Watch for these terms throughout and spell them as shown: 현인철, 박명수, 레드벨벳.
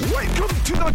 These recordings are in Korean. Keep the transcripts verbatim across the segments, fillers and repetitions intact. Welcome to the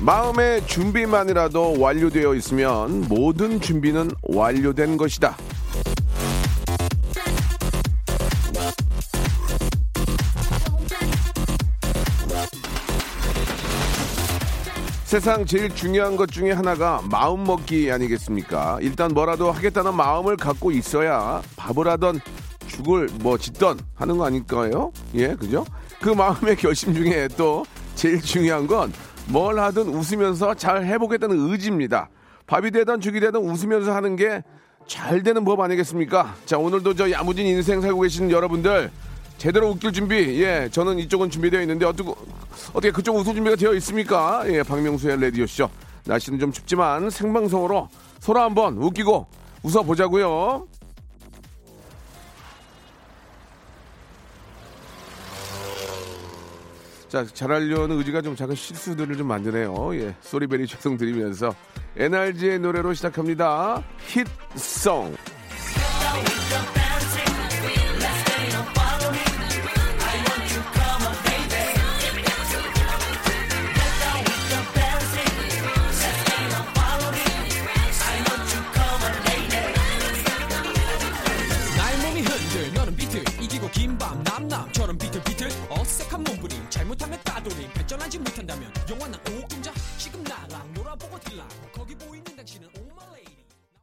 마음의 준비만이라도 완료되어 있으면 모든 준비는 완료된 것이다. 세상 제일 중요한 것 중에 하나가 마음먹기 아니겠습니까? 일단 뭐라도 하겠다는 마음을 갖고 있어야 밥을 하던 죽을 뭐 짓던 하는 거 아닐까요? 예, 그죠? 그 마음의 결심 중에 또 제일 중요한 건 뭘 하든 웃으면서 잘 해보겠다는 의지입니다. 밥이 되든 죽이 되든 웃으면서 하는 게 잘 되는 법 아니겠습니까? 자, 오늘도 저 야무진 인생 살고 계신 여러분들 제대로 웃길 준비, 예, 저는 이쪽은 준비되어 있는데 어떻게, 어떻게 그쪽 웃을 준비가 되어 있습니까? 예, 박명수의 라디오쇼. 날씨는 좀 춥지만 생방송으로 서로 한번 웃기고 웃어보자고요. 자, 잘하려는 의지가 좀 작은 실수들을 좀 만드네요. 예, 소리베리 죄송드리면서 엔알지의 노래로 시작합니다. 히트송.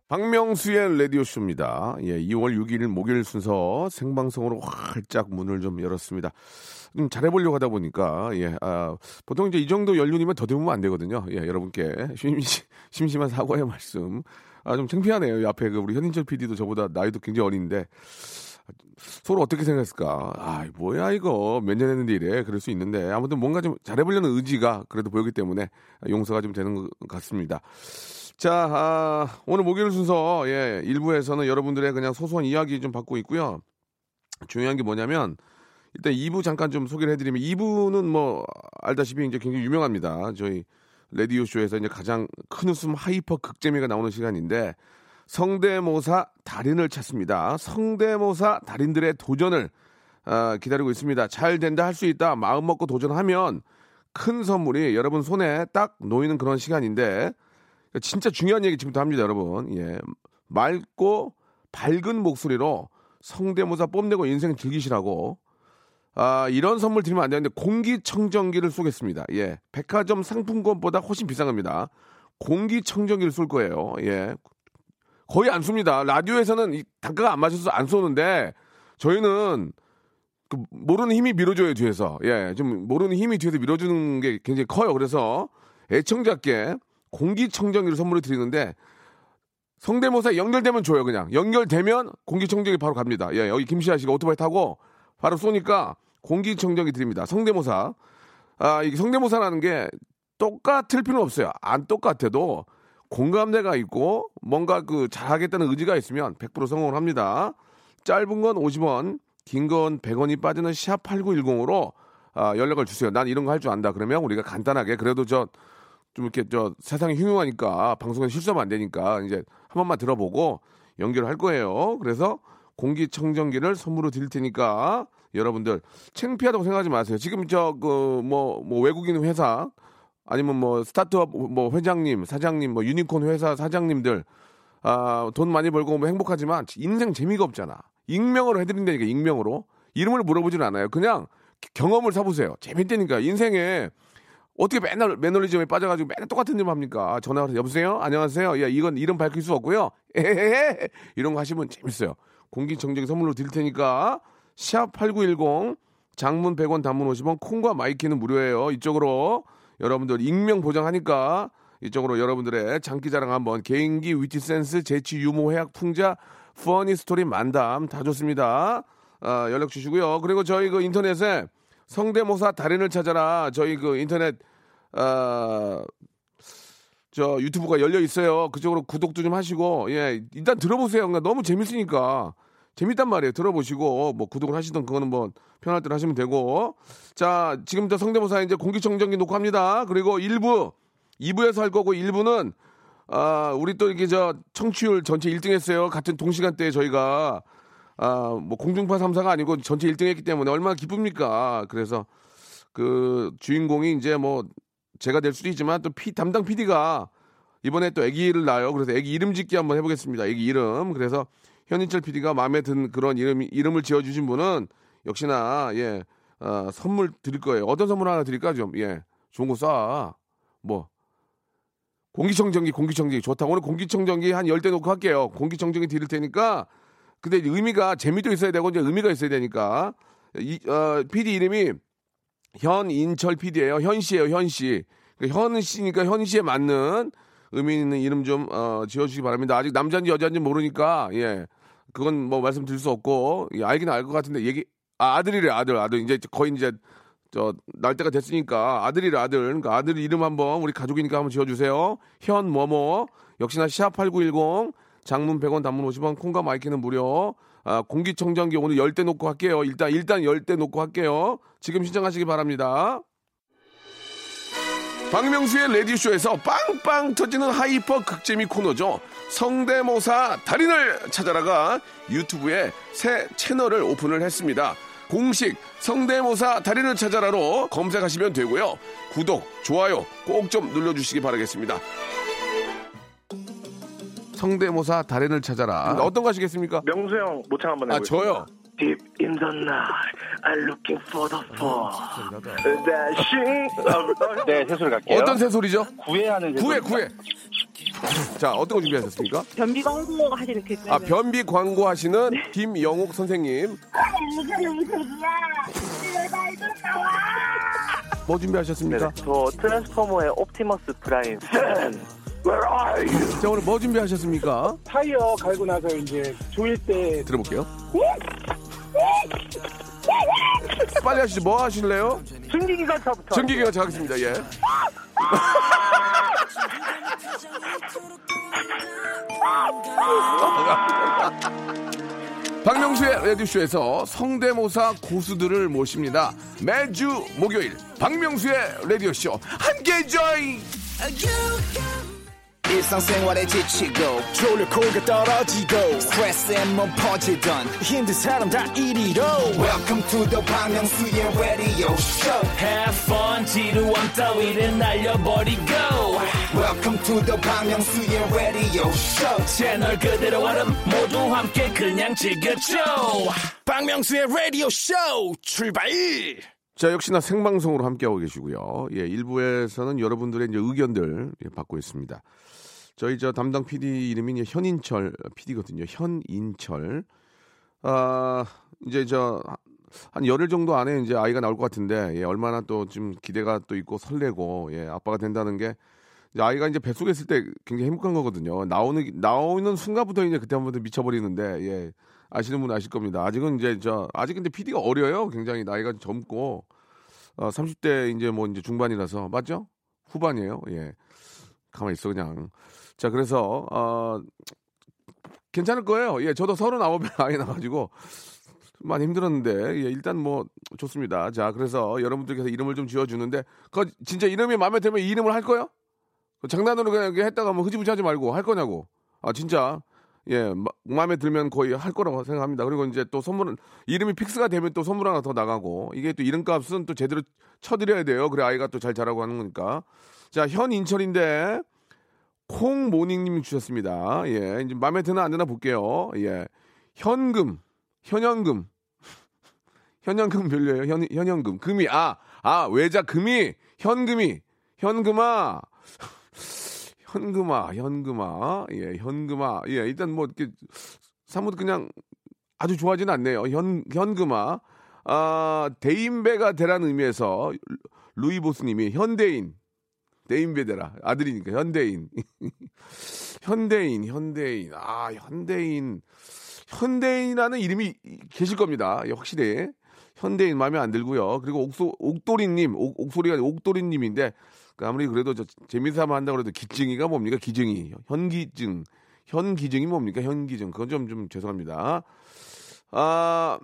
박명수의 라디오쇼입니다. 예, 이월 육일 목요일 순서 생방송으로 활짝 문을 좀 열었습니다. 좀 잘해보려고 하다 보니까, 예, 아, 보통 이제 이 정도 연륜이면 더듬으면 안 되거든요. 예, 여러분께 심심, 심심한 사과의 말씀. 아, 좀 창피하네요. 앞에 그 우리 현인철 피디도 저보다 나이도 굉장히 어린데. 서로 어떻게 생각했을까? 아, 뭐야 이거 몇 년 했는데 이래. 그럴 수 있는데 아무튼 뭔가 좀 잘해보려는 의지가 그래도 보이기 때문에 용서가 좀 되는 것 같습니다. 자, 아, 오늘 목요일 순서, 예, 일 부에서는 여러분들의 그냥 소소한 이야기 좀 받고 있고요. 중요한 게 뭐냐면 일단 이 부 잠깐 좀 소개를 해드리면, 이 부는 뭐 알다시피 이제 굉장히 유명합니다. 저희 라디오쇼에서 이제 가장 큰 웃음 하이퍼 극재미가 나오는 시간인데, 성대모사 달인을 찾습니다. 성대모사 달인들의 도전을 어, 기다리고 있습니다. 잘 된다, 할 수 있다 마음먹고 도전하면 큰 선물이 여러분 손에 딱 놓이는 그런 시간인데, 진짜 중요한 얘기 지금부터 합니다, 여러분. 예, 맑고 밝은 목소리로 성대모사 뽐내고 인생 즐기시라고. 아, 이런 선물 드리면 안 되는데 공기청정기를 쏘겠습니다. 예, 백화점 상품권보다 훨씬 비싼 겁니다. 공기청정기를 쏠 거예요. 예, 거의 안 쏩니다. 라디오에서는 이 단가가 안 맞아서 안 쏘는데, 저희는 그 모르는 힘이 밀어줘요, 뒤에서. 예, 좀 모르는 힘이 뒤에서 밀어주는 게 굉장히 커요. 그래서 애청자께 공기청정기를 선물을 드리는데, 성대모사 연결되면 줘요, 그냥. 연결되면 공기청정기 바로 갑니다. 예, 여기 김시아 씨가 오토바이 타고 바로 쏘니까 공기청정기 드립니다. 성대모사. 아, 이게 성대모사라는 게 똑같을 필요는 없어요. 안 똑같아도 공감대가 있고 뭔가 그 잘하겠다는 의지가 있으면 백 퍼센트 성공을 합니다. 짧은 건 오십 원, 긴 건 백 원이 빠지는 샵 팔구일공으로 아, 연락을 주세요. 난 이런 거 할 줄 안다. 그러면 우리가 간단하게, 그래도 저 좀 이렇게 저 세상이 흉흉하니까 방송에 실수하면 안 되니까 이제 한 번만 들어보고 연결을 할 거예요. 그래서 공기청정기를 선물로 드릴 테니까 여러분들 창피하다고 생각하지 마세요. 지금 저 그 뭐 뭐 외국인 회사 아니면 뭐 스타트업 뭐 회장님, 사장님, 뭐 유니콘 회사 사장님들, 아, 돈 많이 벌고 뭐 행복하지만 인생 재미가 없잖아. 익명으로 해드린다니까, 익명으로. 이름을 물어보진 않아요. 그냥 경험을 사보세요. 재밌다니까. 인생에 어떻게 맨날 매너리즘에 빠져가지고 맨날 똑같은 일만 합니까? 전화와서 여보세요? 안녕하세요? 야, 이건 이름 밝힐 수 없고요. 에헤헤 이런 거 하시면 재밌어요. 공기청정기 선물로 드릴 테니까 샵팔구일공, 장문 백 원, 단문 오십 원, 콩과 마이키는 무료예요. 이쪽으로 여러분들 익명 보장하니까 이쪽으로 여러분들의 장기자랑 한번, 개인기, 위트센스, 재치, 유머, 해학, 풍자, 퍼니 스토리, 만담 다 좋습니다. 아, 연락 주시고요. 그리고 저희 그 인터넷에 성대모사 달인을 찾아라, 저희 그 인터넷 아, 저 유튜브가 열려 있어요. 그쪽으로 구독도 좀 하시고, 예, 일단 들어보세요. 너무 재밌으니까. 재밌단 말이에요. 들어보시고, 뭐, 구독을 하시던 그거는 뭐, 편할 때로 하시면 되고. 자, 지금부터 성대모사 이제 공기청정기 놓고 합니다. 그리고 일 부, 이 부에서 할 거고, 일 부는, 아, 우리 또 이렇게 저, 청취율 전체 일 등 했어요. 같은 동시간대에 저희가, 아, 뭐, 공중파 삼 사가 아니고 전체 일 등 했기 때문에 얼마나 기쁩니까. 그래서, 그, 주인공이 이제 뭐, 제가 될 수도 있지만 또 피, 담당 피디가 이번에 또 애기를 낳아요. 그래서 애기 이름 짓기 한번 해보겠습니다. 애기 이름. 그래서, 현인철 피디가 마음에 든 그런 이름, 이름을 지어주신 분은 역시나, 예, 어, 선물 드릴 거예요. 어떤 선물 하나 드릴까, 좀, 예. 좋은 거 쏴. 뭐. 공기청정기, 공기청정기. 좋다. 오늘 공기청정기 한 열 대 놓고 할게요. 공기청정기 드릴 테니까. 근데 의미가, 재미도 있어야 되고, 이제 의미가 있어야 되니까. 이, 어, 피디 이름이 현인철 피디예요. 현씨예요, 현씨. 그러니까 현씨니까 현씨에 맞는 의미 있는 이름 좀, 어, 지어주시기 바랍니다. 아직 남자인지 여자인지 모르니까, 예. 그건 뭐 말씀드릴 수 없고, 예, 알긴 알 것 같은데, 얘기, 아, 아들이래, 아들, 아들. 이제 거의 이제, 저, 날 때가 됐으니까, 아들이래, 아들. 그러니까 아들 이름 한번, 우리 가족이니까 한번 지어주세요. 현, 뭐뭐. 역시나 샵팔구일공, 장문 백 원, 단문 오십 원, 콩과 마이키는 무료. 아, 공기청정기 오늘 열 대 놓고 할게요. 일단, 일단 열 대 놓고 할게요. 지금 신청하시기 바랍니다. 박명수의 라디오쇼에서 빵빵 터지는 하이퍼 극재미 코너죠. 성대모사 달인을 찾아라가 유튜브에 새 채널을 오픈을 했습니다. 공식 성대모사 달인을 찾아라로 검색하시면 되고요. 구독, 좋아요 꼭 좀 눌러주시기 바라겠습니다. 성대모사 달인을 찾아라. 어떤 거 하시겠습니까? 명수 형 모창 한번 해보겠습니다. 아, 저요? Deep in the night, I'm looking for the fall. Dashing. 네, 새소리 갈게요. 어떤 새소리죠? 구애하는 새소리. 구애, 구애. 자, 어떤 거 준비하셨습니까? 변비 광고 하시는 그. 아, 변비 광고 하시는 김영옥 선생님. 뭐 준비하셨습니까? 네, 저 트랜스포머의 옵티머스 프라임. 자, 오늘 뭐 준비하셨습니까? 타이어 갈고 나서 이제 조일 때 들어볼게요. 빨리 하시죠. 뭐 하실래요? 증기기관차부터. 증기기관차 하겠습니다. 예. 박명수의 라디오쇼에서 성대모사 고수들을 모십니다. 매주 목요일 박명수의 라디오쇼 함께 join. 일상생활에 지치고 졸려 코가 떨어지고 스트레스에 몸 퍼지던 힘든 사람 다 이리로. Welcome to the 박명수의 radio show. Have fun. 지루함 따위를 날려버리고 Welcome to the 박명수의 radio show. 채널 그대로 알음 모두 함께 그냥 즐겨줘. 박명수의 radio show 출발. 자, 역시나 생방송으로 함께하고 계시고요. 예, 일부에서는 여러분들의 이제 의견들 받고 있습니다. 저희 저 담당 피디 이름이 현인철 피디거든요. 현인철. 아, 이제 저 한 열흘 정도 안에 이제 아이가 나올 것 같은데, 예, 얼마나 또 좀 기대가 또 있고 설레고, 예, 아빠가 된다는 게 이제 아이가 이제 뱃속에 있을 때 굉장히 행복한 거거든요. 나오는 나오는 순간부터 이제 그때 한번 미쳐버리는데, 예. 아시는 분 아실 겁니다. 아직은 이제 저 아직 근데 피디가 어려요. 굉장히 나이가 젊고, 어, 삼십 대 이제 뭐 이제 중반이라서 맞죠? 후반이에요. 예. 가만히 있어 그냥. 자, 그래서 어, 괜찮을 거예요. 예, 저도 서른아홉에 아이 나가지고 많이 힘들었는데, 예, 일단 뭐 좋습니다. 자, 그래서 여러분들께서 이름을 좀 지어주는데, 그 진짜 이름이 마음에 들면 이 이름을 할 거예요? 장난으로 그냥 했다가 뭐 흐지부지하지 말고 할 거냐고. 아, 진짜. 예, 마, 마음에 들면 거의 할 거라고 생각합니다. 그리고 이제 또 선물은 이름이 픽스가 되면 또 선물 하나 더 나가고, 이게 또 이름값은 또 제대로 쳐드려야 돼요. 그래 아이가 또 잘 자라고 하는 거니까. 자, 현인철인데 콩 모닝님이 주셨습니다. 예, 이제 마음에 드나 안 드나 볼게요. 예, 현금, 현현금, 현현금 별로예요. 현 현현금, 금이 아, 아 외자 금이 현금이 현금아. 현금아, 현금아, 예, 현금아, 예, 일단 뭐 이렇게 사뭇 그냥 아주 좋아하진 않네요. 현 현금아, 아, 대인배가 되라는 의미에서 루이보스님이 현대인, 대인배 되라 아들이니까 현대인, 현대인, 현대인, 아, 현대인, 현대인이라는 이름이 계실 겁니다. 예, 확실히 현대인 마음에 안 들고요. 그리고 옥소 옥돌이님, 옥, 옥소리가 옥돌이님인데. 아무리 그래도 저 재미삼아 한다고 해도 기증이가 뭡니까? 기증이. 현기증. 현기증이 뭡니까? 현기증. 그건 좀, 좀 죄송합니다. 아,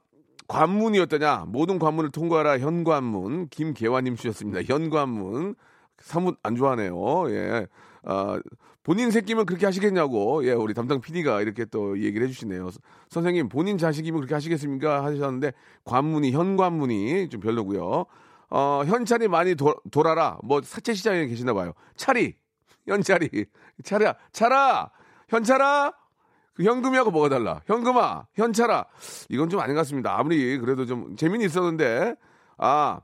관문이었다냐? 모든 관문을 통과하라. 현관문. 김계환님 주셨습니다. 현관문. 사뭇 안 좋아하네요. 예. 아, 본인 새끼면 그렇게 하시겠냐고. 예, 우리 담당 피디가 이렇게 또 얘기를 해주시네요. 선생님, 본인 자식이면 그렇게 하시겠습니까? 하셨는데, 관문이, 현관문이 좀 별로고요. 어, 현찰이 많이 도, 돌아라. 뭐, 사채 시장에 계시나 봐요. 차리. 현찰이. 차라. 차라. 현찰아. 그 현금이하고 뭐가 달라. 현금아. 현찰아. 이건 좀 아닌 것 같습니다. 아무리 그래도 좀 재미는 있었는데, 아.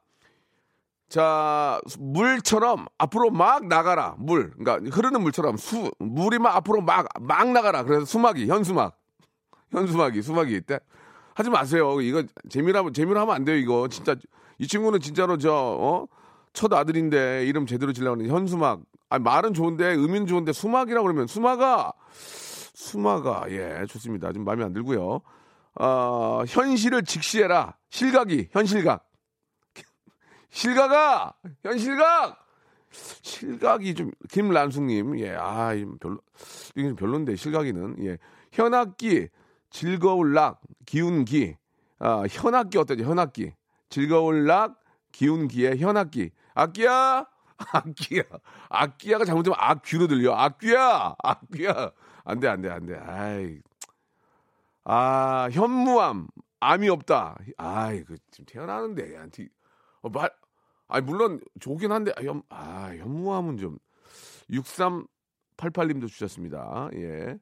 자, 물처럼 앞으로 막 나가라. 물. 그러니까 흐르는 물처럼 수, 물이 막 앞으로 막, 막 나가라. 그래서 수막이, 현수막. 현수막이, 수막이 있대. 하지 마세요. 이거 재미로, 재미로 하면 안 돼요. 이거 진짜. 이 친구는 진짜로 저, 어? 첫 아들인데 이름 제대로 지려고 하는 현수막. 아니, 말은 좋은데, 의미는 좋은데, 수막이라고 그러면 수막아! 수막아. 예, 좋습니다. 좀 마음에 안 들고요. 어, 현실을 직시해라. 실각이, 현실각. 실각아! 현실각! 실각이 좀, 김란숙님, 예, 아, 별로, 이게 별론데, 실각이는, 예. 현악기, 즐거울 락, 기운기, 아, 현악기 어떠죠? 현악기. 즐거울 락, 기운기의 현악기. 악기야! 악기야. 악기야가 잘못되면 악귀로 들려. 악귀야! 악귀야! 안 돼, 안 돼, 안 돼. 아이. 아, 현무암. 암이 없다. 아이, 그, 지금 태어나는데, 한테 어, 말, 아니, 물론, 좋긴 한데, 아, 현, 아, 현무암은 좀. 육삼팔팔님도 주셨습니다. 예.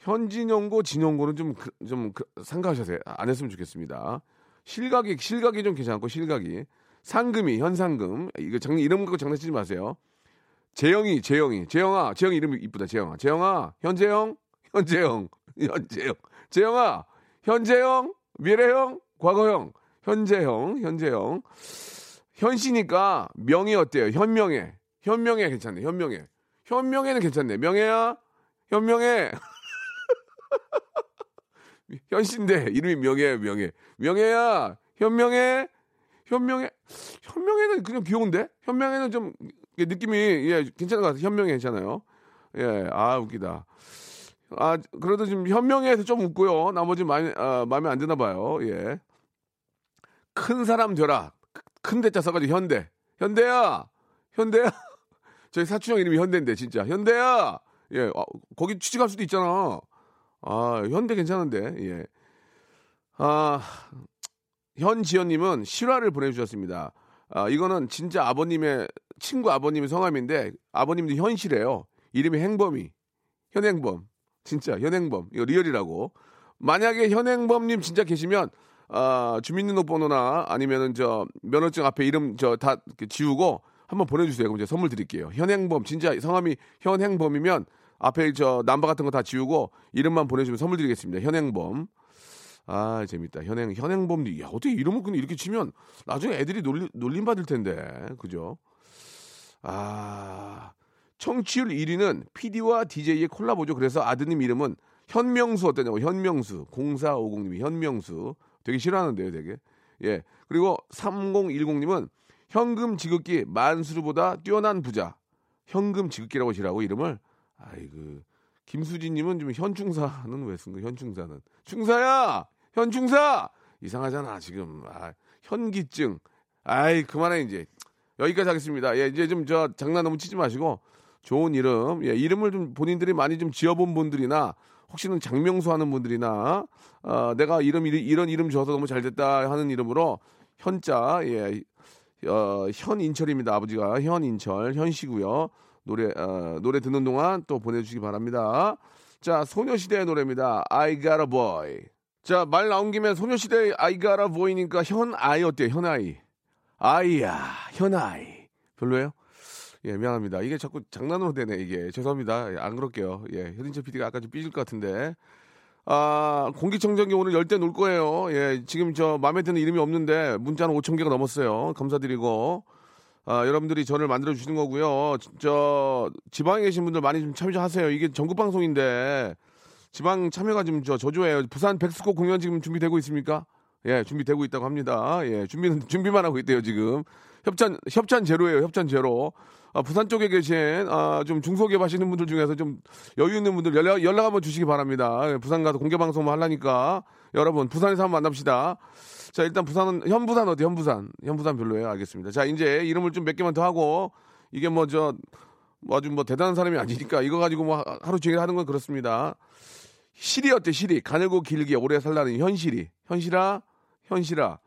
현진영고, 진영고는 좀, 그, 좀, 그, 상가하셔서 안 했으면 좋겠습니다. 실각이, 실각이 좀 괜찮고, 실각이. 상금이, 현상금. 이거 장, 이름 갖고 장난치지 마세요. 재영이, 재영이. 재영아, 재영이 이름이 이쁘다, 재영아. 재영아, 현재영, 현재영, 현재영. 재영아, 현재영, 미래형, 과거형. 현재형, 현재형. 현씨니까 명예 어때요? 현명해. 현명해 괜찮네. 현명해. 현명해는 괜찮네. 명예야. 현명해. 현씨인데 이름이 명예야. 명예. 명예야. 현명해. 현명해. 현명해는 그냥 귀여운데? 현명해는 좀 느낌이 예, 괜찮은 것 같아요. 현명해 괜찮아요. 예, 아 웃기다. 아 그래도 지금 현명해에서 좀 웃고요. 나머지 마음에 아, 안 드나 봐요. 예. 큰 사람 되라. 큰 대자 써가지고 현대. 현대야. 현대야. 저희 사촌 형 이름이 현대인데 진짜. 현대야. 예. 아, 거기 취직할 수도 있잖아. 아 현대 괜찮은데. 예. 아 현지연님은 실화를 보내주셨습니다. 아 이거는 진짜 아버님의 친구 아버님의 성함인데 아버님도 현실이에요. 이름이 행범이. 현행범. 진짜 현행범. 이거 리얼이라고. 만약에 현행범님 진짜 계시면. 아, 주민등록번호나 아니면은 저 면허증 앞에 이름 저 다 지우고 한번 보내주세요. 그럼 제가 선물 드릴게요. 현행범 진짜 성함이 현행범이면 앞에 저 남바 같은 거 다 지우고 이름만 보내주면 선물 드리겠습니다. 현행범. 아 재밌다. 현행 현행범. 야 어떻게 이름을 근데 이렇게 치면 나중에 애들이 놀리, 놀림 받을 텐데 그죠? 아 청취율 일 위는 피디와 디제이의 콜라보죠. 그래서 아드님 이름은 현명수 어떠냐고 현명수 공사오공님이 현명수. 되게 싫어하는데요, 되게. 예. 그리고 삼공일공님은 현금 지급기 만수르보다 뛰어난 부자. 현금 지급기라고 지라고 이름을. 아이고. 김수진님은 좀 현충사는 왜 쓴 거야? 현충사는. 충사야! 현충사! 이상하잖아, 지금. 아, 현기증. 아이, 그만해, 이제. 여기까지 하겠습니다. 예, 이제 좀 저 장난 너무 치지 마시고. 좋은 이름. 예, 이름을 좀 본인들이 많이 좀 지어본 분들이나 혹시는 장명수 하는 분들이나 어, 내가 이름 이런 이름 줘서 너무 잘 됐다 하는 이름으로 현자 예, 어, 현인철입니다. 아버지가 현인철 현씨고요. 노래 어, 노래 듣는 동안 또 보내주시기 바랍니다. 자 소녀시대의 노래입니다. I got a boy. 자 말 나온 김에 소녀시대의 I got a boy니까 현아이 어때요? 현아이. 아이야 현아이. 별로예요? 예, 미안합니다. 이게 자꾸 장난으로 되네, 이게. 죄송합니다. 예, 안 그럴게요. 예, 현인철 피디가 아까 좀 삐질 것 같은데. 아, 공기청정기 오늘 열대 놀 거예요. 예, 지금 저 마음에 드는 이름이 없는데 문자는 오천 개가 넘었어요. 감사드리고. 아, 여러분들이 저를 만들어주시는 거고요. 저, 지방에 계신 분들 많이 좀 참여하세요. 이게 전국방송인데 지방 참여가 좀 저, 저조해요. 부산 백스코 공연 지금 준비되고 있습니까? 예, 준비되고 있다고 합니다. 예, 준비는 준비만 하고 있대요 지금. 협찬 협찬 제로예요. 협찬 제로. 아, 부산 쪽에 계신 아, 좀 중소기업 하시는 분들 중에서 좀 여유 있는 분들 연락 연락 한번 주시기 바랍니다. 예, 부산 가서 공개 방송 하려니까 여러분 부산에서 한번 만납시다. 자, 일단 부산은 현부산 어디? 현부산 현부산 별로예요. 알겠습니다. 자, 이제 이름을 좀 몇 개만 더 하고 이게 뭐 저 뭐 아주 뭐 대단한 사람이 아니니까 이거 가지고 뭐 하루 종일 하는 건 그렇습니다. 시리 어때? 시리 가늘고 길게 오래 살라는 현시리. 현시라 현시라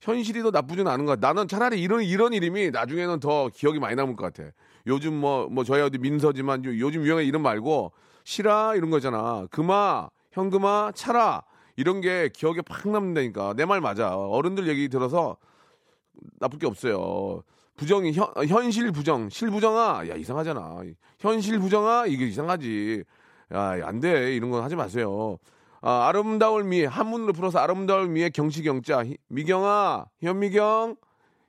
현시리도 나쁘진 않은 것 같아. 나는 차라리 이런 이런 이름이 나중에는 더 기억이 많이 남을 것 같아. 요즘 뭐뭐 뭐 저희 어디 민서지만 요즘 유형의 이름 말고 시라 이런 거잖아. 금아 현금아 차라 이런 게 기억에 팍 남는다니까. 내 말 맞아. 어른들 얘기 들어서 나쁠 게 없어요. 부정이 현, 현실 부정 실부정아 야 이상하잖아. 현실 부정아 이게 이상하지. 야, 안 돼. 이런 건 하지 마세요. 아, 아름다울 미, 한문으로 풀어서 아름다울 미의 경시경자. 미경아, 현미경,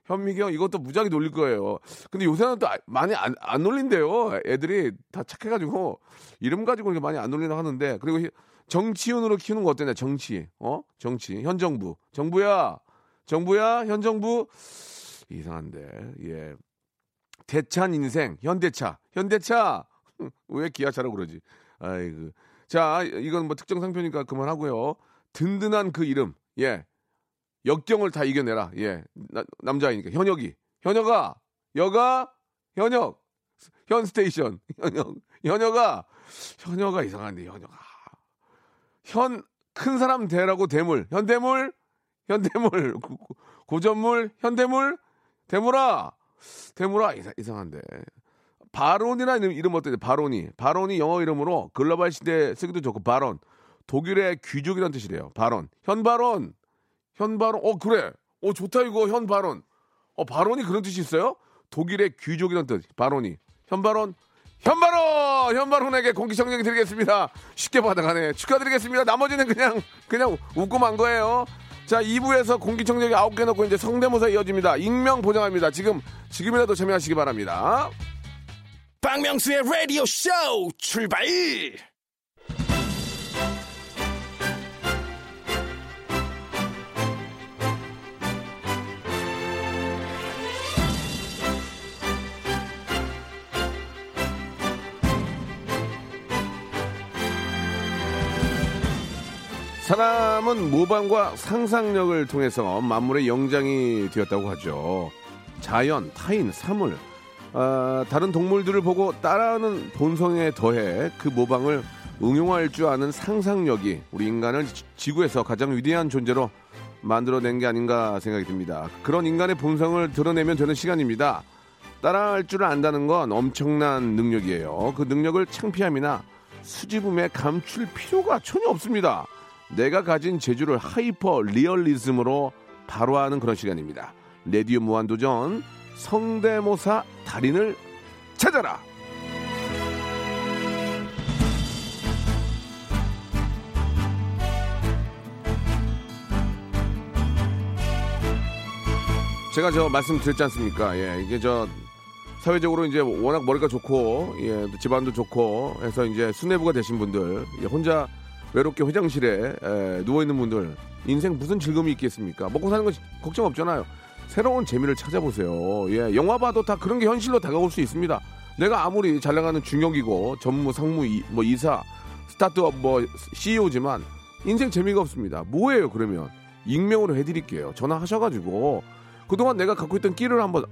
현미경, 이것도 무작위 놀릴 거예요. 근데 요새는 또 많이 안, 안 놀린대요. 애들이 다 착해가지고, 이름 가지고 이렇게 많이 안 놀리나 하는데, 그리고 정치운으로 키우는 거 어땠냐, 정치. 어? 정치. 현 정부. 정부야, 정부야, 현 정부. 이상한데, 예. 대찬 인생, 현대차. 현대차. 왜 기아차라고 그러지? 아이고. 자, 이건 뭐 특정 상표니까 그만하고요. 든든한 그 이름. 예. 역경을 다 이겨내라. 예. 나, 남자이니까. 현역이. 현역아. 여가. 현역. 현스테이션. 현역. 현역아. 현역아 이상한데, 현역아. 현, 큰 사람 대라고 대물. 현대물. 현대물. 고, 고전물. 현대물. 대물아. 대물아. 이상, 이상한데. 바론이라는 이름 어때요? 바론이. 바론이 영어 이름으로 글로벌 시대에 쓰기도 좋고 바론. 독일의 귀족이라는 뜻이래요. 바론. 현바론. 현바론. 어 그래. 어 좋다 이거 현바론. 어 바론이 그런 뜻이 있어요? 독일의 귀족이라는 뜻. 바론이. 현바론. 현바론. 현바론에게 공기청정기 드리겠습니다. 쉽게 받아가네. 축하드리겠습니다. 나머지는 그냥 그냥 웃고 만 거예요. 자, 이 부에서 공기청정기 아홉 개 넣고 이제 성대모사 이어집니다. 익명 보장합니다. 지금 지금이라도 참여하시기 바랍니다. 박명수의 라디오 쇼 출발! 사람은 모방과 상상력을 통해서 만물의 영장이 되었다고 하죠. 자연, 타인, 사물 아, 다른 동물들을 보고 따라하는 본성에 더해 그 모방을 응용할 줄 아는 상상력이 우리 인간을 지, 지구에서 가장 위대한 존재로 만들어낸 게 아닌가 생각이 듭니다. 그런 인간의 본성을 드러내면 되는 시간입니다. 따라할 줄 안다는 건 엄청난 능력이에요. 그 능력을 창피함이나 수줍음에 감출 필요가 전혀 없습니다. 내가 가진 재주를 하이퍼 리얼리즘으로 발화하는 그런 시간입니다. 라디오 무한도전 성대모사 달인을 찾아라. 제가 저 말씀드렸지 않습니까? 예, 이게 저 사회적으로 이제 워낙 머리가 좋고 예, 집안도 좋고 해서 이제 수뇌부가 되신 분들, 혼자 외롭게 회장실에 예, 누워 있는 분들, 인생 무슨 즐거움이 있겠습니까? 먹고 사는 거 걱정 없잖아요. 새로운 재미를 찾아보세요. 예, 영화 봐도 다 그런 게 현실로 다가올 수 있습니다. 내가 아무리 잘 나가는 중역이고 전무, 상무, 이, 뭐 이사, 스타트업 뭐 씨이오지만 인생 재미가 없습니다. 뭐예요 그러면? 익명으로 해드릴게요. 전화하셔가지고 그동안 내가 갖고 있던 끼를 한번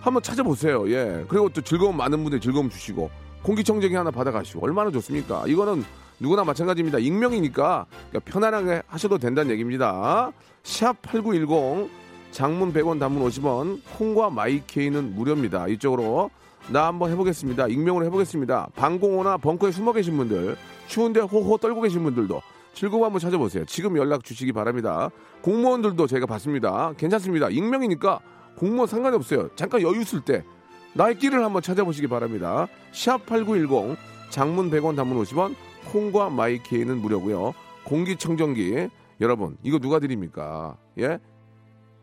한번 찾아보세요. 예, 그리고 또 즐거움 많은 분들 즐거움 주시고 공기청정기 하나 받아가시고 얼마나 좋습니까? 이거는 누구나 마찬가지입니다. 익명이니까 편안하게 하셔도 된다는 얘기입니다. 샵 팔구일공 장문 백 원 단문 오십 원 콩과 마이케이는 무료입니다. 이쪽으로 나 한번 해보겠습니다. 익명으로 해보겠습니다. 방공호나 벙커에 숨어 계신 분들 추운데 호호 떨고 계신 분들도 즐거움 한번 찾아보세요. 지금 연락 주시기 바랍니다. 공무원들도 저희가 받습니다. 괜찮습니다. 익명이니까 공무원 상관이 없어요. 잠깐 여유 있을 때 나의 길을 한번 찾아보시기 바랍니다. 샵팔구일공 장문 백 원 단문 오십 원 콩과 마이케이는 무료고요. 공기청정기 여러분 이거 누가 드립니까? 예?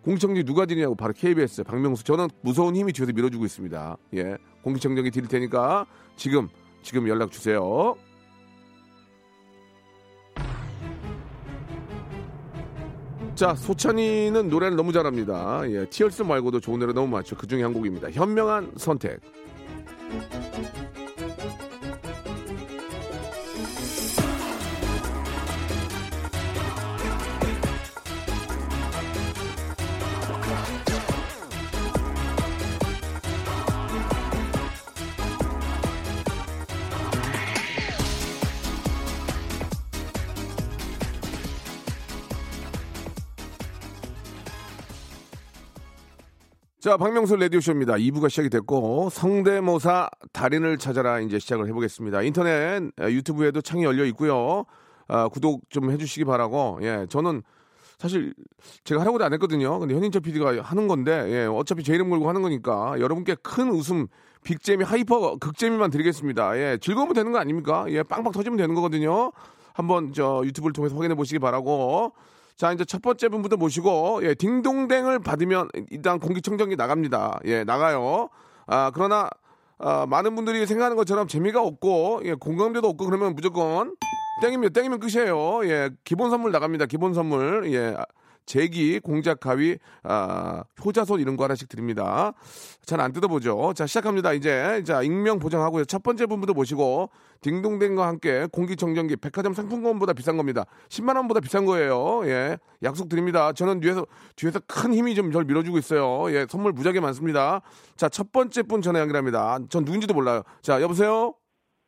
공기청정기 누가 드리냐고 바로 케이비에스 박명수. 저는 무서운 힘이 뒤에서 밀어주고 있습니다. 예, 공기청정기 드릴 테니까 지금 지금 연락 주세요. 자, 소찬이는 노래를 너무 잘합니다. 예, 티얼스 말고도 좋은 노래 너무 많죠. 그중에 한 곡입니다. 현명한 선택. 자, 박명수 라디오쇼입니다. 이 부가 시작이 됐고, 성대모사 달인을 찾아라 이제 시작을 해보겠습니다. 인터넷 유튜브에도 창이 열려 있고요. 아, 구독 좀 해주시기 바라고. 예, 저는 사실 제가 하라고도 안 했거든요. 근데 현인철 피디가 하는 건데, 예, 어차피 제 이름 걸고 하는 거니까 여러분께 큰 웃음, 빅재미, 하이퍼 극재미만 드리겠습니다. 예, 즐거우면 되는 거 아닙니까? 예, 빵빵 터지면 되는 거거든요. 한번 저 유튜브를 통해서 확인해 보시기 바라고. 자, 이제 첫 번째 분부터 모시고, 예, 딩동댕을 받으면 일단 공기청정기 나갑니다. 예, 나가요. 아, 그러나, 아, 많은 분들이 생각하는 것처럼 재미가 없고, 예, 공감대도 없고, 그러면 무조건 땡이면, 땡이면 끝이에요. 예, 기본 선물 나갑니다. 기본 선물. 예, 제기, 공작, 가위, 아, 효자손 이런 거 하나씩 드립니다. 잘 안 뜯어보죠. 자, 시작합니다. 이제, 자, 익명 보장하고요. 첫 번째 분부터 모시고, 딩동댕과 함께 공기청정기 백화점 상품권보다 비싼 겁니다. 십만 원보다 비싼 거예요. 예, 약속드립니다. 저는 뒤에서 뒤에서 큰 힘이 좀 절 밀어주고 있어요. 예, 선물 무지하게 많습니다. 자, 첫 번째 분 전화 연결합니다. 전 누군지도 몰라요. 자, 여보세요.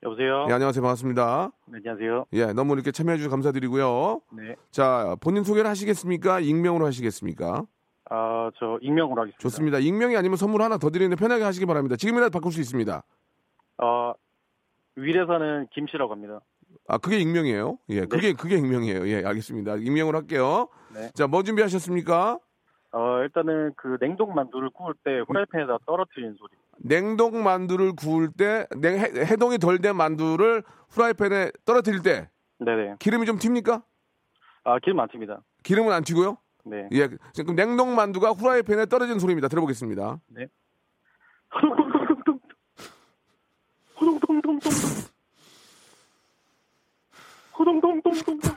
여보세요. 예, 안녕하세요. 반갑습니다. 네, 안녕하세요. 예, 너무 이렇게 참여해 주셔서 감사드리고요. 네. 자, 본인 소개를 하시겠습니까? 익명으로 하시겠습니까? 아, 저 익명으로 하겠습니다. 좋습니다. 익명이 아니면 선물 하나 더 드리는데 편하게 하시기 바랍니다. 지금이라도 바꿀 수 있습니다. 아, 위례사는 김씨라고 합니다. 아, 그게 익명이에요? 예, 네. 그게 그게 익명이에요. 예, 알겠습니다. 익명으로 할게요. 네. 자, 뭐 준비하셨습니까? 어, 일단은 그 냉동 만두를 구울 때 후라이팬에다 떨어뜨리는 소리. 냉동 만두를 구울 때, 냉, 해, 해동이 덜 된 만두를 후라이팬에 떨어뜨릴 때, 네네. 기름이 좀 튑니까? 아, 기름 안 튑니다. 기름은 안 튀고요? 네. 예, 지금 냉동 만두가 후라이팬에 떨어지는 소리입니다. 들어보겠습니다. 네. 호동동동동. 호동동동동. 호동동동동.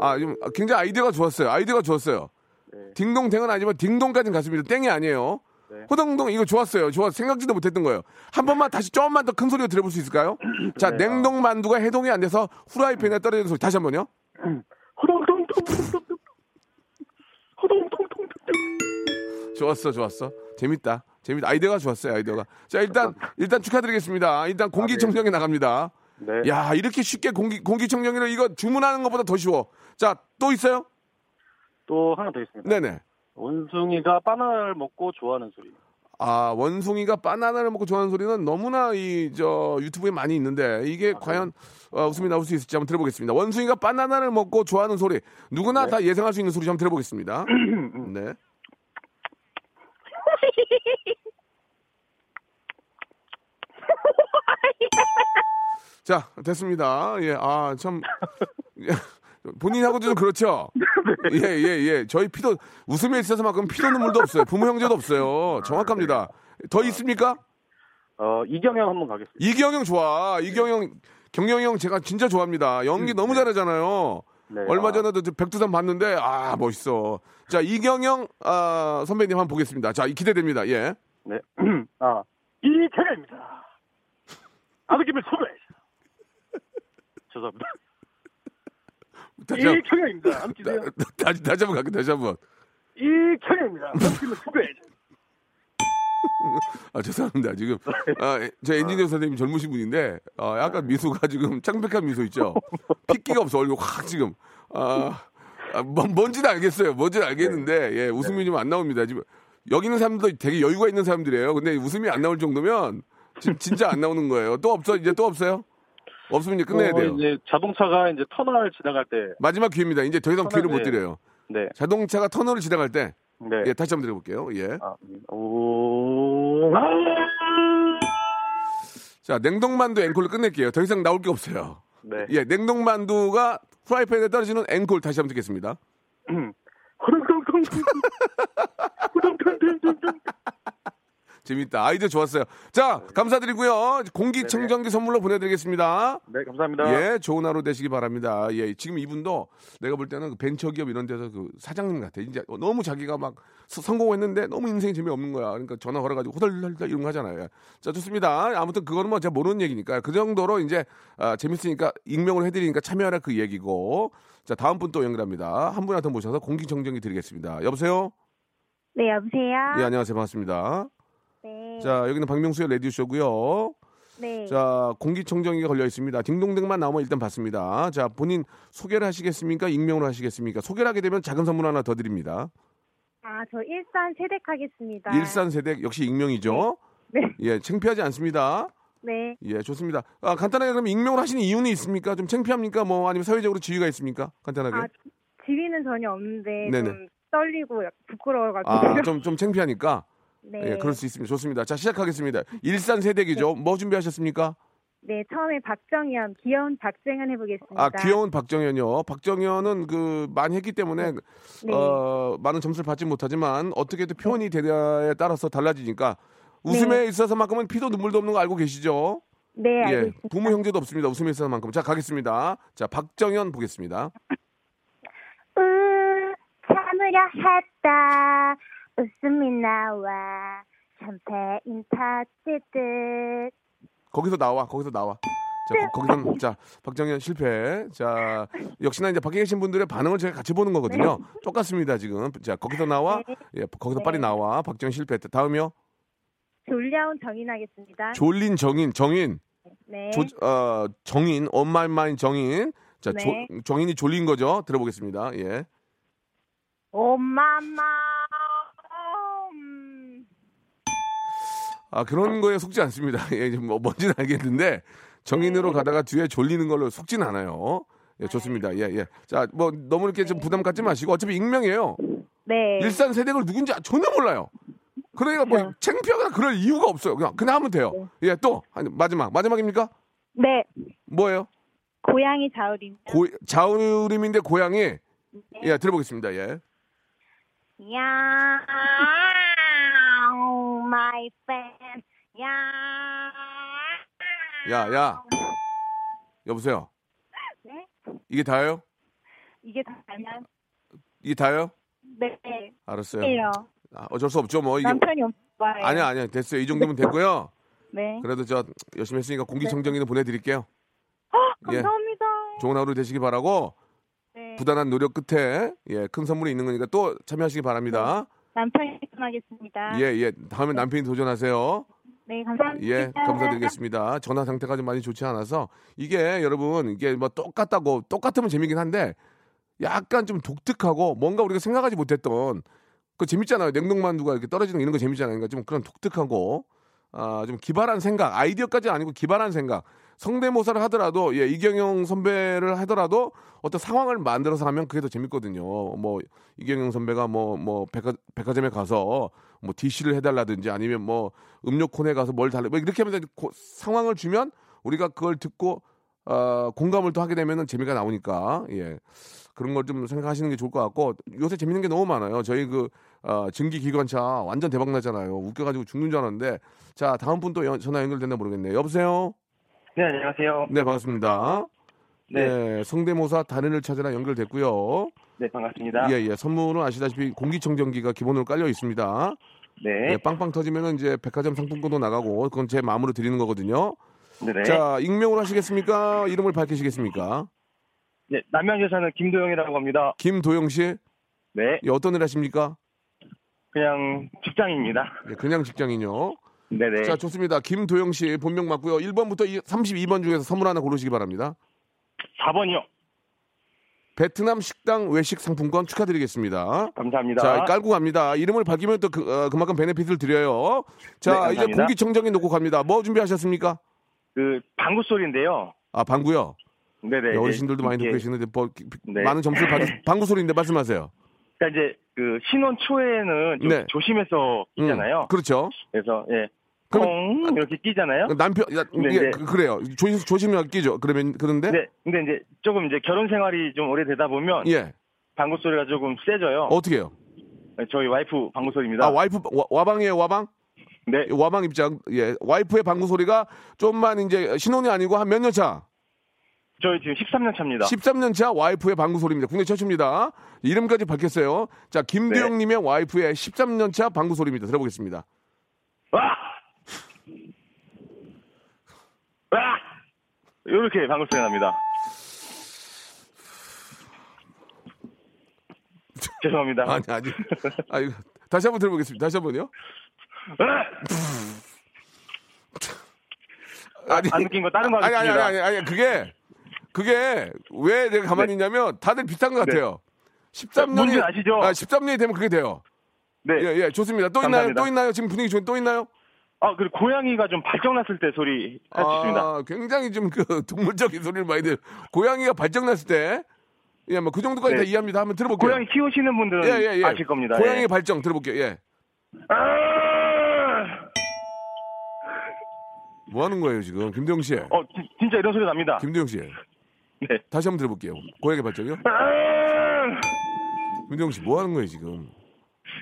아, 지금 굉장히 아이디어가 좋았어요. 아이디어가 좋았어요. 네. 딩동댕은 아니지만 딩동까지는 갔습니다. 땡이 아니에요. 네. 호동동 이거 좋았어요. 좋아 생각지도 못했던 거예요. 한 번만 다시 조금만 더 큰 소리로 들어볼 수 있을까요? 자, 네. 냉동 만두가 해동이 안 돼서 후라이팬에 떨어지는 소리 다시 한 번요. 호동동동동동. 호동동동동. 좋았어, 좋았어. 재밌다, 재밌다. 아이디어가 좋았어요, 아이디어가. 자, 일단 일단 축하드리겠습니다. 일단 공기청정기 나갑니다. 네. 야, 이렇게 쉽게 공기 공기청정기를 이거 주문하는 것보다 더 쉬워. 자, 또 있어요? 또 하나 더 있습니다. 네네. 원숭이가 바나나를 먹고 좋아하는 소리. 아, 원숭이가 바나나를 먹고 좋아하는 소리는 너무나 이 저 유튜브에 많이 있는데 이게 아, 과연 네. 어, 웃음이 나올 수 있을지 한번 들어보겠습니다. 원숭이가 바나나를 먹고 좋아하는 소리. 누구나 네. 다 예상할 수 있는 소리 한번 들어보겠습니다. 네. 자, 됐습니다. 예, 아, 참. 본인하고도 좀 그렇죠? 예, 예, 예. 저희 피도, 웃음에 있어서만큼 피도 눈물도 없어요. 부모 형제도 없어요. 정확합니다. 더 있습니까? 어, 이경영 한번 가겠습니다. 이경영 좋아. 이경영, 경영이 형 제가 진짜 좋아합니다. 연기 너무 잘하잖아요. 네, 얼마 전에도 백두산 봤는데, 아, 멋있어. 자, 이경영, 아, 선배님 한번 보겠습니다. 자, 기대됩니다. 예. 네. 아, 이경영입니다. 아버님을 소개해주세요. 죄송합니다. 이경영입니다. 함께요. 다시 다시 한번 갈게요. 다시 한번. 이경영입니다. 함께는 후배. 아, 죄송합니다. 지금 아, 저 엔지니어 선생님 젊으신 분인데 아, 약간 미소가 지금 창백한 미소 있죠. 핏기가 없어 얼굴 확 지금. 아, 아 뭔, 뭔지는 알겠어요. 뭔지는 알겠는데 예, 웃음이 좀 안 나옵니다. 지금 여기 있는 사람도 되게 여유가 있는 사람들이에요. 근데 웃음이 안 나올 정도면 지금 진짜 안 나오는 거예요. 또 없어 이제 또 없어요? 없으면 이제 끝내야 돼요. 어, 이제 자동차가 이제 터널을 지나갈 때 마지막 기회입니다. 이제 더 이상 기회를 네. 못 드려요. 네. 자동차가 터널을 지나갈 때 네. 예, 다시 한번 드려볼게요. 예. 아, 오. 아~ 자, 냉동만두 앵콜로 끝낼게요. 더 이상 나올 게 없어요. 네. 예, 냉동만두가 프라이팬에 떨어지는 앵콜 다시 한번 듣겠습니다. 재밌다. 아이디어 좋았어요. 자, 감사드리고요. 공기청정기 네네. 선물로 보내드리겠습니다. 네, 감사합니다. 예, 좋은 하루 되시기 바랍니다. 예, 지금 이분도 내가 볼 때는 벤처기업 이런 데서 그 사장님 같아. 이제 너무 자기가 막 성공했는데 너무 인생이 재미없는 거야. 그러니까 전화 걸어가지고 호들덜덜 이런 거 하잖아요. 예. 자, 좋습니다. 아무튼 그거는 뭐 제가 모르는 얘기니까 그 정도로 이제 아, 재밌으니까 익명을 해드리니까 참여하라 그 얘기고. 자, 다음 분 또 연결합니다. 한 분한테 모셔서 공기청정기 드리겠습니다. 여보세요? 네, 여보세요? 예, 안녕하세요. 반갑습니다. 네. 자, 여기는 박명수의 라디오쇼고요. 네. 자, 공기청정기가 걸려 있습니다. 딩동댕만 나오면 일단 받습니다. 자, 본인 소개를 하시겠습니까? 익명으로 하시겠습니까? 소개를 하게 되면 작은 선물 하나 더 드립니다. 아, 저 일산 세댁 하겠습니다. 일산 세댁 역시 익명이죠? 네. 네. 예, 창피하지 않습니다. 네. 예, 좋습니다. 아, 간단하게 그럼 익명으로 하시는 이유는 있습니까? 좀 창피합니까? 뭐 아니면 사회적으로 지위가 있습니까? 간단하게. 아, 지위는 전혀 없는데 네네. 좀 떨리고 부끄러워가지고. 아, 좀 좀 창피하니까. 네. 예, 그럴 수 있습니다. 좋습니다. 자, 시작하겠습니다. 일산 세댁이죠. 네. 뭐 준비하셨습니까? 네, 처음에 박정현, 귀여운 박정현 해보겠습니다. 아, 귀여운 박정현이요. 박정현은 그 많이 했기 때문에 네. 어, 많은 점수를 받지 못하지만 어떻게든 표현이 되냐에 따라서 달라지니까 웃음에 네. 있어서만큼은 피도 눈물도 없는 거 알고 계시죠? 네, 알겠습니다. 예, 부모 형제도 없습니다. 웃음에 있어서만큼. 자, 가겠습니다. 자, 박정현 보겠습니다. 으, 참으려 했다. 웃음이 나와 샴페인 터지듯. 거기서 나와 거기서 나와 자, 거, 거기서 자 박정현 실패. 자, 역시나 이제 밖에 계신 분들의 반응을 제가 같이 보는 거거든요. 네. 똑같습니다 지금. 자, 거기서 나와 네. 예, 거기서 네. 빨리 나와. 박정현 실패했다. 다음이요. 졸려온 정인 하겠습니다. 졸린 정인 정인 네. 조, 어, 정인 on my mind 정인. 자, 네. 조, 정인이 졸린 거죠. 들어보겠습니다. 예. 엄마마. 아, 그런 거에 속지 않습니다. 예, 뭐 뭔지는 알겠는데 정인으로 네. 가다가 뒤에 졸리는 걸로 속진 않아요. 예, 좋습니다. 예, 예. 자, 뭐 너무 이렇게 좀 부담 갖지 마시고 어차피 익명이에요. 네. 일산 세댁을 누군지 전혀 몰라요. 그러니까 뭐 창피하거나 그럴 이유가 없어요. 그냥 그냥 하면 돼요. 네. 예, 또 마지막 마지막입니까? 네. 뭐예요? 고양이 자우림. 고 자우림인데 고양이. 네. 예, 들어보겠습니다. 예. 야. My friend. 야. 야, 야. 여보세요. 네? 이게 다예요? 이게 다예요? 이게 다예요? 네. 알았어요. 네요. 아, 어쩔 수 없죠, 뭐 이게. 남편이 없어요. 아니야, 아니야. 됐어요. 이 정도면 됐고요. 네. 그래도 저 열심히 했으니까 공기청정기는 네. 보내 드릴게요. 감사합니다. 예. 좋은 하루 되시기 바라고. 네. 부단한 노력 끝에 예, 큰 선물이 있는 거니까 또 참여하시기 바랍니다. 네. 남편이 도전하겠습니다. 예예 예. 다음에 남편이 도전하세요. 네, 감사합니다. 예, 감사드리겠습니다. 전화 상태가 좀 많이 좋지 않아서 이게 여러분 이게 뭐 똑같다고 똑같으면 재미긴 한데 약간 좀 독특하고 뭔가 우리가 생각하지 못했던 그 재밌잖아요. 냉동만두가 이렇게 떨어지는 이런 거 재밌잖아요. 그러니까 좀 그런 독특하고 아, 좀 기발한 생각 아이디어까지 아니고 기발한 생각. 성대모사를 하더라도 예, 이경영 선배를 하더라도 어떤 상황을 만들어서 하면 그게 더 재밌거든요. 뭐 이경영 선배가 뭐 뭐 백화, 백화점에 가서 뭐 디씨를 해달라든지 아니면 뭐 음료 콘에 가서 뭘 달라 뭐 이렇게 하면서 고, 상황을 주면 우리가 그걸 듣고 어, 공감을 또 하게 되면은 재미가 나오니까 예. 그런 걸 좀 생각하시는 게 좋을 것 같고 요새 재밌는 게 너무 많아요. 저희 그 어, 증기기관차 완전 대박 나잖아요. 웃겨가지고 죽는 줄 알았는데 자 다음 분 또 전화 연결됐나 모르겠네요. 여보세요. 네, 안녕하세요. 네, 반갑습니다. 네, 네 성대모사 달인을 찾으라 연결됐고요. 네, 반갑습니다. 예, 예, 선물은 아시다시피 공기청정기가 기본으로 깔려 있습니다. 네. 예, 빵빵 터지면은 이제 백화점 상품권도 나가고 그건 제 마음으로 드리는 거거든요. 네. 자, 익명으로 하시겠습니까? 이름을 밝히시겠습니까? 네, 남양주 사는 김도영이라고 합니다. 김도영 씨? 네. 예, 어떤 일 하십니까? 그냥 직장인입니다. 예, 그냥 직장인요. 네네. 자, 좋습니다. 김도영 씨 본명 맞고요. 일 번부터 삼십이 번 중에서 선물 하나 고르시기 바랍니다. 사 번이요. 베트남 식당 외식 상품권 축하드리겠습니다. 감사합니다. 자, 깔고 갑니다. 이름을 밝히면 또 그, 어, 그만큼 베네핏을 드려요. 자, 네, 이제 공기청정기 놓고 갑니다. 뭐 준비하셨습니까? 그 방구 소리인데요. 아, 방구요? 네네. 네, 어르신들도 네. 많이 듣고 계시는데 뭐, 네. 많은 점수를 받으신 방구 소리인데 말씀하세요. 그러니까 이제 그 신혼 초에는 좀 네. 조심해서 끼잖아요. 음, 그렇죠. 그래서 예. 콩 이렇게 끼잖아요. 남편 야, 근데 이게, 이제, 그래요. 조심 조심하게 끼죠. 그러면 그런데 네, 근데 이제 조금 이제 결혼 생활이 좀 오래되다 보면 예. 방구 소리가 조금 세져요. 어떻게요? 저희 와이프 방구 소리입니다. 아 와이프 와, 와방이에요 와방? 네. 와방 입장. 예. 와이프의 방구 소리가 좀만 이제 신혼이 아니고 한 몇 년 차? 저희 지금 십삼 년 차입니다. 십삼 년 차 와이프의 방구 소리입니다. 국내 최초입니다. 이름까지 밝혔어요. 자, 김대영 님의 네. 와이프의 십삼 년 차 방구 소리입니다. 들어보겠습니다. 와! 와! 이렇게 방구 소리 납니다. 죄송합니다. 아니, 아니. 아니, 다시 한번 들어보겠습니다. 다시 한번요. 아니, 안 느낀 거 다른 거 하겠습니다. 아니, 아니, 아니, 아니, 아니, 그게 그게 왜 내가 가만히 네. 있냐면 다들 비슷한 것 같아요. 네. 십삼 년이 아시죠? 아, 십삼 년이 되면 그게 돼요. 네, 예, 예, 좋습니다. 또 감사합니다. 있나요? 또 있나요? 지금 분위기 좋은 또 있나요? 아, 그리고 고양이가 좀 발정났을 때 소리 할 수 있습니다. 아, 굉장히 좀 그 동물적인 소리를 많이들. 고양이가 발정났을 때. 예, 뭐 그 정도까지 네. 다 이해합니다. 한번 들어볼게요. 고양이 키우시는 분들은 예, 예, 예. 아실 겁니다. 고양이 예. 발정 들어볼게요. 예. 아~ 뭐 하는 거예요 지금, 김대영 씨? 어, 지, 진짜 이런 소리 납니다. 김대영 씨. 네. 다시 한번 들어볼게요. 고양이 발정이요? 아~ 김대영 씨, 뭐 하는 거예요 지금?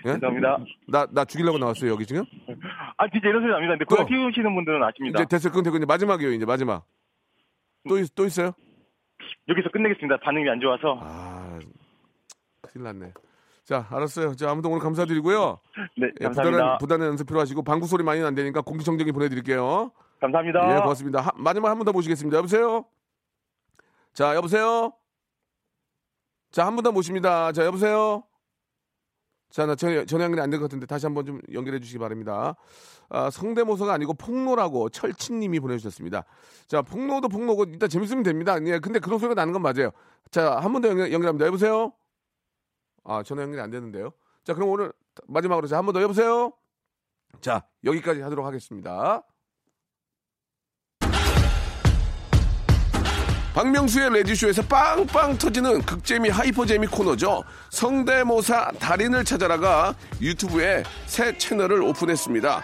예? 죄송합니다. 나, 나 죽이려고 나왔어요 여기 지금? 아, 진짜 이런 소리 납니다. 근데 고양이 키우시는 분들은 아십니다. 이제 됐어요. 그건 됐고 이제 마지막이에요. 이제 마지막. 또 있, 또 있어요? 여기서 끝내겠습니다. 반응이 안 좋아서. 아, 큰일 났네. 자, 알았어요. 자, 아무튼 오늘 감사드리고요. 네, 감사합니다. 예, 부단한, 부단한 연습 필요하시고 방구 소리 많이 안 되니까 공기청정기 보내드릴게요. 감사합니다. 예, 고맙습니다. 하, 마지막 한 분 더 모시겠습니다. 여보세요. 자, 여보세요. 자, 한 분 더 모십니다. 자, 여보세요. 자, 나 전, 전화 연결이 안 될 것 같은데 다시 한번 좀 연결해 주시기 바랍니다. 아, 성대모사가 아니고 폭로라고 철친님이 보내주셨습니다. 자, 폭로도 폭로고 일단 재밌으면 됩니다. 예, 근데 그런 소리가 나는 건 맞아요. 자, 한 번 더 연결, 연결합니다. 여보세요? 아, 전화 연결이 안 되는데요. 자, 그럼 오늘 마지막으로 자, 한 번 더 여보세요? 자, 여기까지 하도록 하겠습니다. 박명수의 레디쇼에서 빵빵 터지는 극재미 하이퍼재미 코너죠. 성대모사 달인을 찾아라가 유튜브에 새 채널을 오픈했습니다. 아,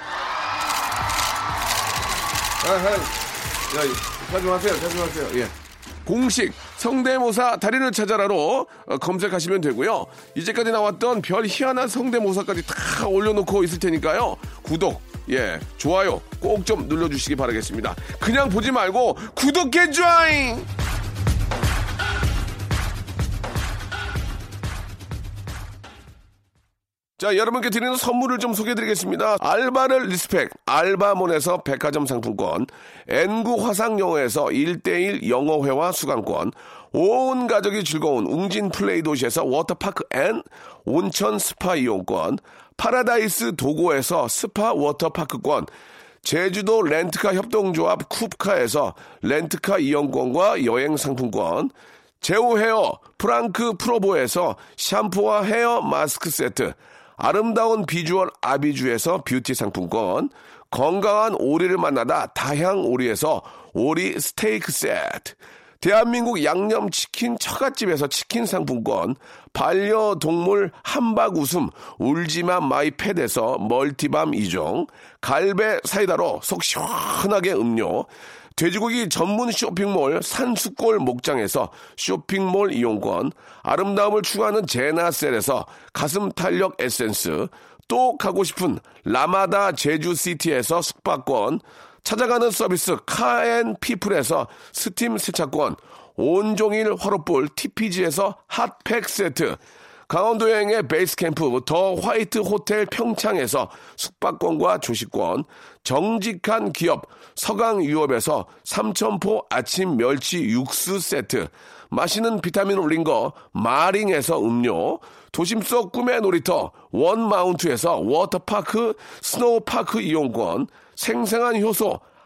아, 자중하세요, 자중하세요. 예. 공식 성대모사 달인을 찾아라로 검색하시면 되고요. 이제까지 나왔던 별 희한한 성대모사까지 다 올려놓고 있을 테니까요. 구독, 예, 좋아요 꼭 좀 눌러주시기 바라겠습니다. 그냥 보지 말고 구독해 줘잉! 자, 여러분께 드리는 선물을 좀 소개해드리겠습니다. 알바를 리스펙, 알바몬에서 백화점 상품권, 엔구 화상영어에서 일대일 영어회화 수강권, 온 가족이 즐거운 웅진 플레이 도시에서 워터파크 앤 온천 스파 이용권, 파라다이스 도고에서 스파 워터파크권, 제주도 렌트카 협동조합 쿱카에서 렌트카 이용권과 여행 상품권, 제오 헤어 프랑크 프로보에서 샴푸와 헤어 마스크 세트, 아름다운 비주얼 아비주에서 뷰티 상품권, 건강한 오리를 만나다 다향 오리에서 오리 스테이크 세트, 대한민국 양념치킨 처갓집에서 치킨 상품권, 반려동물 함박 웃음 울지마 마이펫에서 멀티밤 이 종, 갈배 사이다로 속 시원하게 음료, 돼지고기 전문 쇼핑몰 산수골 목장에서 쇼핑몰 이용권, 아름다움을 추구하는 제나셀에서 가슴 탄력 에센스, 또 가고 싶은 라마다 제주시티에서 숙박권, 찾아가는 서비스 카앤피플에서 스팀 세차권, 온종일 화롯불 티피지에서 핫팩 세트, 강원도 여행의 베이스캠프 더 화이트 호텔 평창에서 숙박권과 조식권, 정직한 기업 서강유업에서 삼천포 아침 멸치 육수 세트, 맛있는 비타민 올린 거 마링에서 음료, 도심 속 꿈의 놀이터 원마운트에서 워터파크 스노우파크 이용권, 생생한 효소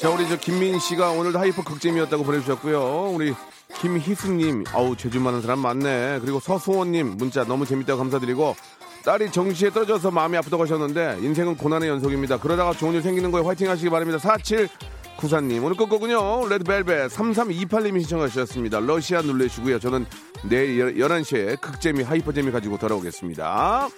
자, 우리 저 김민 씨가 오늘도 하이퍼 극재미였다고 보내주셨고요. 우리 김희숙님, 아우 재주 많은 사람 많네. 그리고 서수원님 문자 너무 재밌다고 감사드리고, 딸이 정시에 떨어져서 마음이 아프다고 하셨는데 인생은 고난의 연속입니다. 그러다가 좋은 일 생기는 거에 화이팅 하시기 바랍니다. 사칠구사 님. 오늘 끝거군요. 레드벨벳 삼삼이팔 님이 신청하셨습니다. 러시아 눌러주시고요. 저는 내일 열한 시에 극재미 하이퍼재미 가지고 돌아오겠습니다.